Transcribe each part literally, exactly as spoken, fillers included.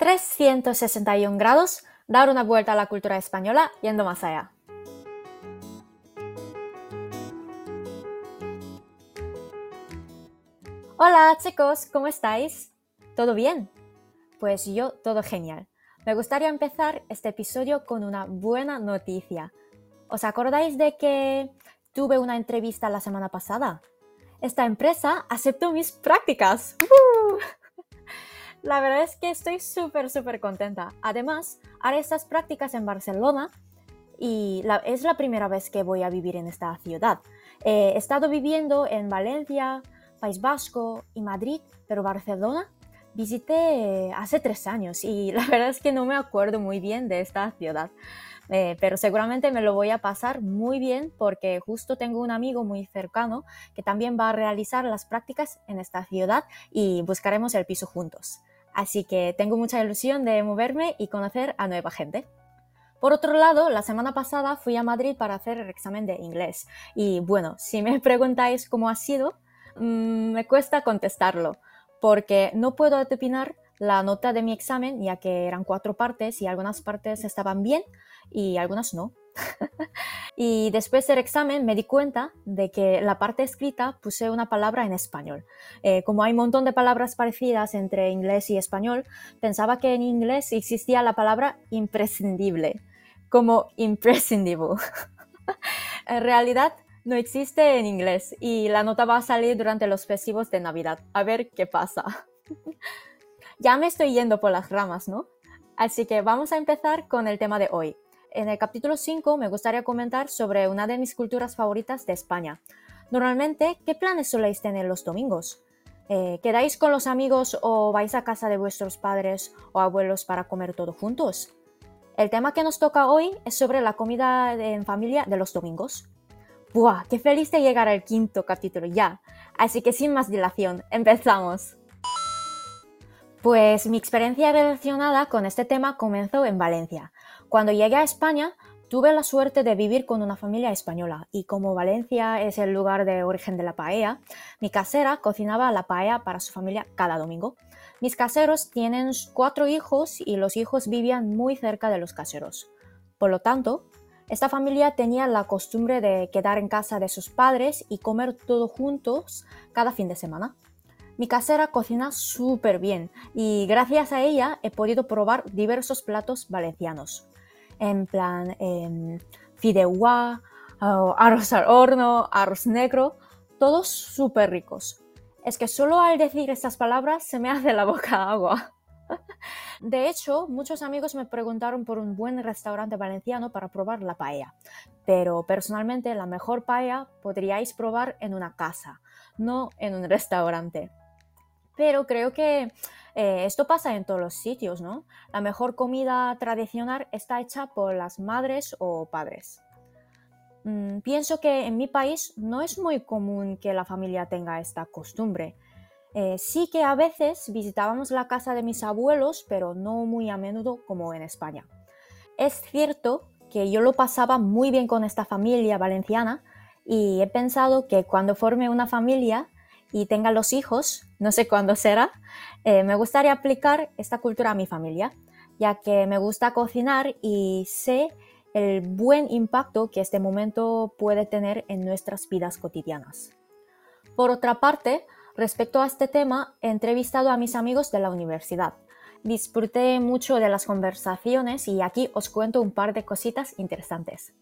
trescientos sesenta y uno grados, dar una vuelta a la cultura española yendo más allá. Hola chicos, ¿cómo estáis? ¿Todo bien? Pues yo todo genial. Me gustaría empezar este episodio con una buena noticia. ¿Os acordáis de que tuve una entrevista la semana pasada? Esta empresa aceptó mis prácticas. ¡Uh! La verdad es que estoy súper, súper contenta. Además, haré estas prácticas en Barcelona y la, es la primera vez que voy a vivir en esta ciudad. Eh, he estado viviendo en Valencia, País Vasco y Madrid, pero Barcelona visité hace tres años y la verdad es que no me acuerdo muy bien de esta ciudad, eh, pero seguramente me lo voy a pasar muy bien porque justo tengo un amigo muy cercano que también va a realizar las prácticas en esta ciudad y buscaremos el piso juntos. Así que tengo mucha ilusión de moverme y conocer a nueva gente. Por otro lado, la semana pasada fui a Madrid para hacer el examen de inglés y bueno, si me preguntáis cómo ha sido, mmm, me cuesta contestarlo, porque no puedo determinar la nota de mi examen, ya que eran cuatro partes y algunas partes estaban bien y algunas no. Y después del examen me di cuenta de que la parte escrita puse una palabra en español. Eh, como hay un montón de palabras parecidas entre inglés y español, pensaba que en inglés existía la palabra imprescindible, como imprescindible. En realidad, no existe en inglés y la nota va a salir durante los festivos de Navidad. A ver qué pasa. Ya me estoy yendo por las ramas, ¿no? Así que vamos a empezar con el tema de hoy. En el capítulo cinco me gustaría comentar sobre una de mis culturas favoritas de España. Normalmente, ¿qué planes soléis tener los domingos? Eh, ¿Quedáis con los amigos o vais a casa de vuestros padres o abuelos para comer todo juntos? El tema que nos toca hoy es sobre la comida en familia de los domingos. ¡Buah! ¡Qué feliz de llegar al quinto capítulo ya! Así que sin más dilación, ¡empezamos! Pues mi experiencia relacionada con este tema comenzó en Valencia. Cuando llegué a España, tuve la suerte de vivir con una familia española y como Valencia es el lugar de origen de la paella, mi casera cocinaba la paella para su familia cada domingo. Mis caseros tienen cuatro hijos y los hijos vivían muy cerca de los caseros. Por lo tanto, esta familia tenía la costumbre de quedar en casa de sus padres y comer todo juntos cada fin de semana. Mi casera cocina súper bien y gracias a ella he podido probar diversos platos valencianos. En plan, eh, fideuá, arroz al horno, arroz negro, todos súper ricos. Es que solo al decir estas palabras se me hace la boca agua. De hecho, muchos amigos me preguntaron por un buen restaurante valenciano para probar la paella, pero personalmente la mejor paella podríais probar en una casa, no en un restaurante. Pero creo que eh, esto pasa en todos los sitios, ¿no? La mejor comida tradicional está hecha por las madres o padres. Mm, pienso que en mi país no es muy común que la familia tenga esta costumbre. Eh, sí que a veces visitábamos la casa de mis abuelos, pero no muy a menudo como en España. Es cierto que yo lo pasaba muy bien con esta familia valenciana y he pensado que cuando forme una familia y tenga los hijos, no sé cuándo será, eh, me gustaría aplicar esta cultura a mi familia, ya que me gusta cocinar y sé el buen impacto que este momento puede tener en nuestras vidas cotidianas. Por otra parte, respecto a este tema, he entrevistado a mis amigos de la universidad. Disfruté mucho de las conversaciones y aquí os cuento un par de cositas interesantes.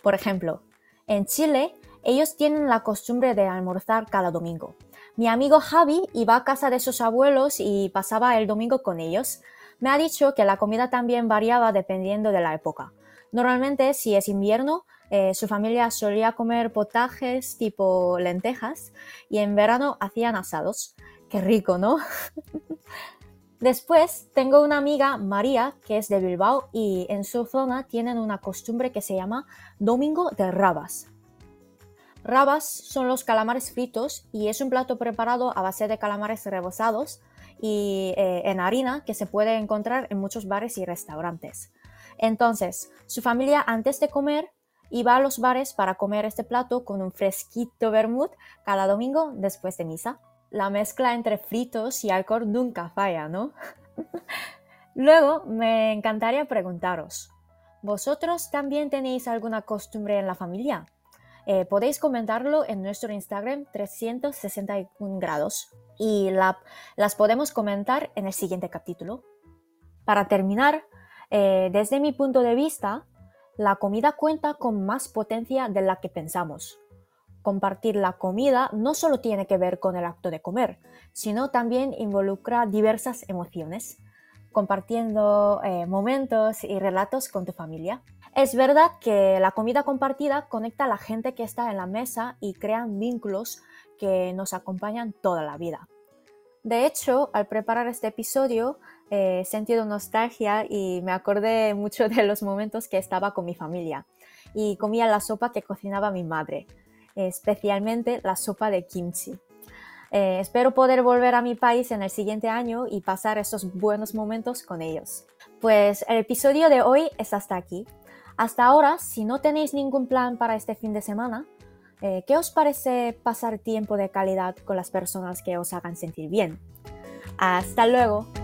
Por ejemplo, en Chile, ellos tienen la costumbre de almorzar cada domingo. Mi amigo Javi iba a casa de sus abuelos y pasaba el domingo con ellos. Me ha dicho que la comida también variaba dependiendo de la época. Normalmente, si es invierno, Eh, su familia solía comer potajes tipo lentejas y en verano hacían asados. ¡Qué rico!, ¿no? Después tengo una amiga, María, que es de Bilbao y en su zona tienen una costumbre que se llama Domingo de Rabas. Rabas son los calamares fritos y es un plato preparado a base de calamares rebozados y eh, en harina que se puede encontrar en muchos bares y restaurantes. Entonces, su familia antes de comer iba a los bares para comer este plato con un fresquito vermut cada domingo después de misa. La mezcla entre fritos y alcohol nunca falla, ¿no? Luego, me encantaría preguntaros, ¿vosotros también tenéis alguna costumbre en la familia? Eh, podéis comentarlo en nuestro Instagram trescientos sesenta y uno grados y la, las podemos comentar en el siguiente capítulo. Para terminar, eh, desde mi punto de vista, la comida cuenta con más potencia de la que pensamos. Compartir la comida no solo tiene que ver con el acto de comer, sino también involucra diversas emociones, compartiendo eh, momentos y relatos con tu familia. Es verdad que la comida compartida conecta a la gente que está en la mesa y crean vínculos que nos acompañan toda la vida. De hecho, al preparar este episodio eh, he sentido nostalgia y me acordé mucho de los momentos que estaba con mi familia y comía la sopa que cocinaba mi madre, especialmente la sopa de kimchi. Eh, espero poder volver a mi país en el siguiente año y pasar esos buenos momentos con ellos. Pues el episodio de hoy es hasta aquí. Hasta ahora, si no tenéis ningún plan para este fin de semana, eh, ¿qué os parece pasar tiempo de calidad con las personas que os hagan sentir bien? ¡Hasta luego!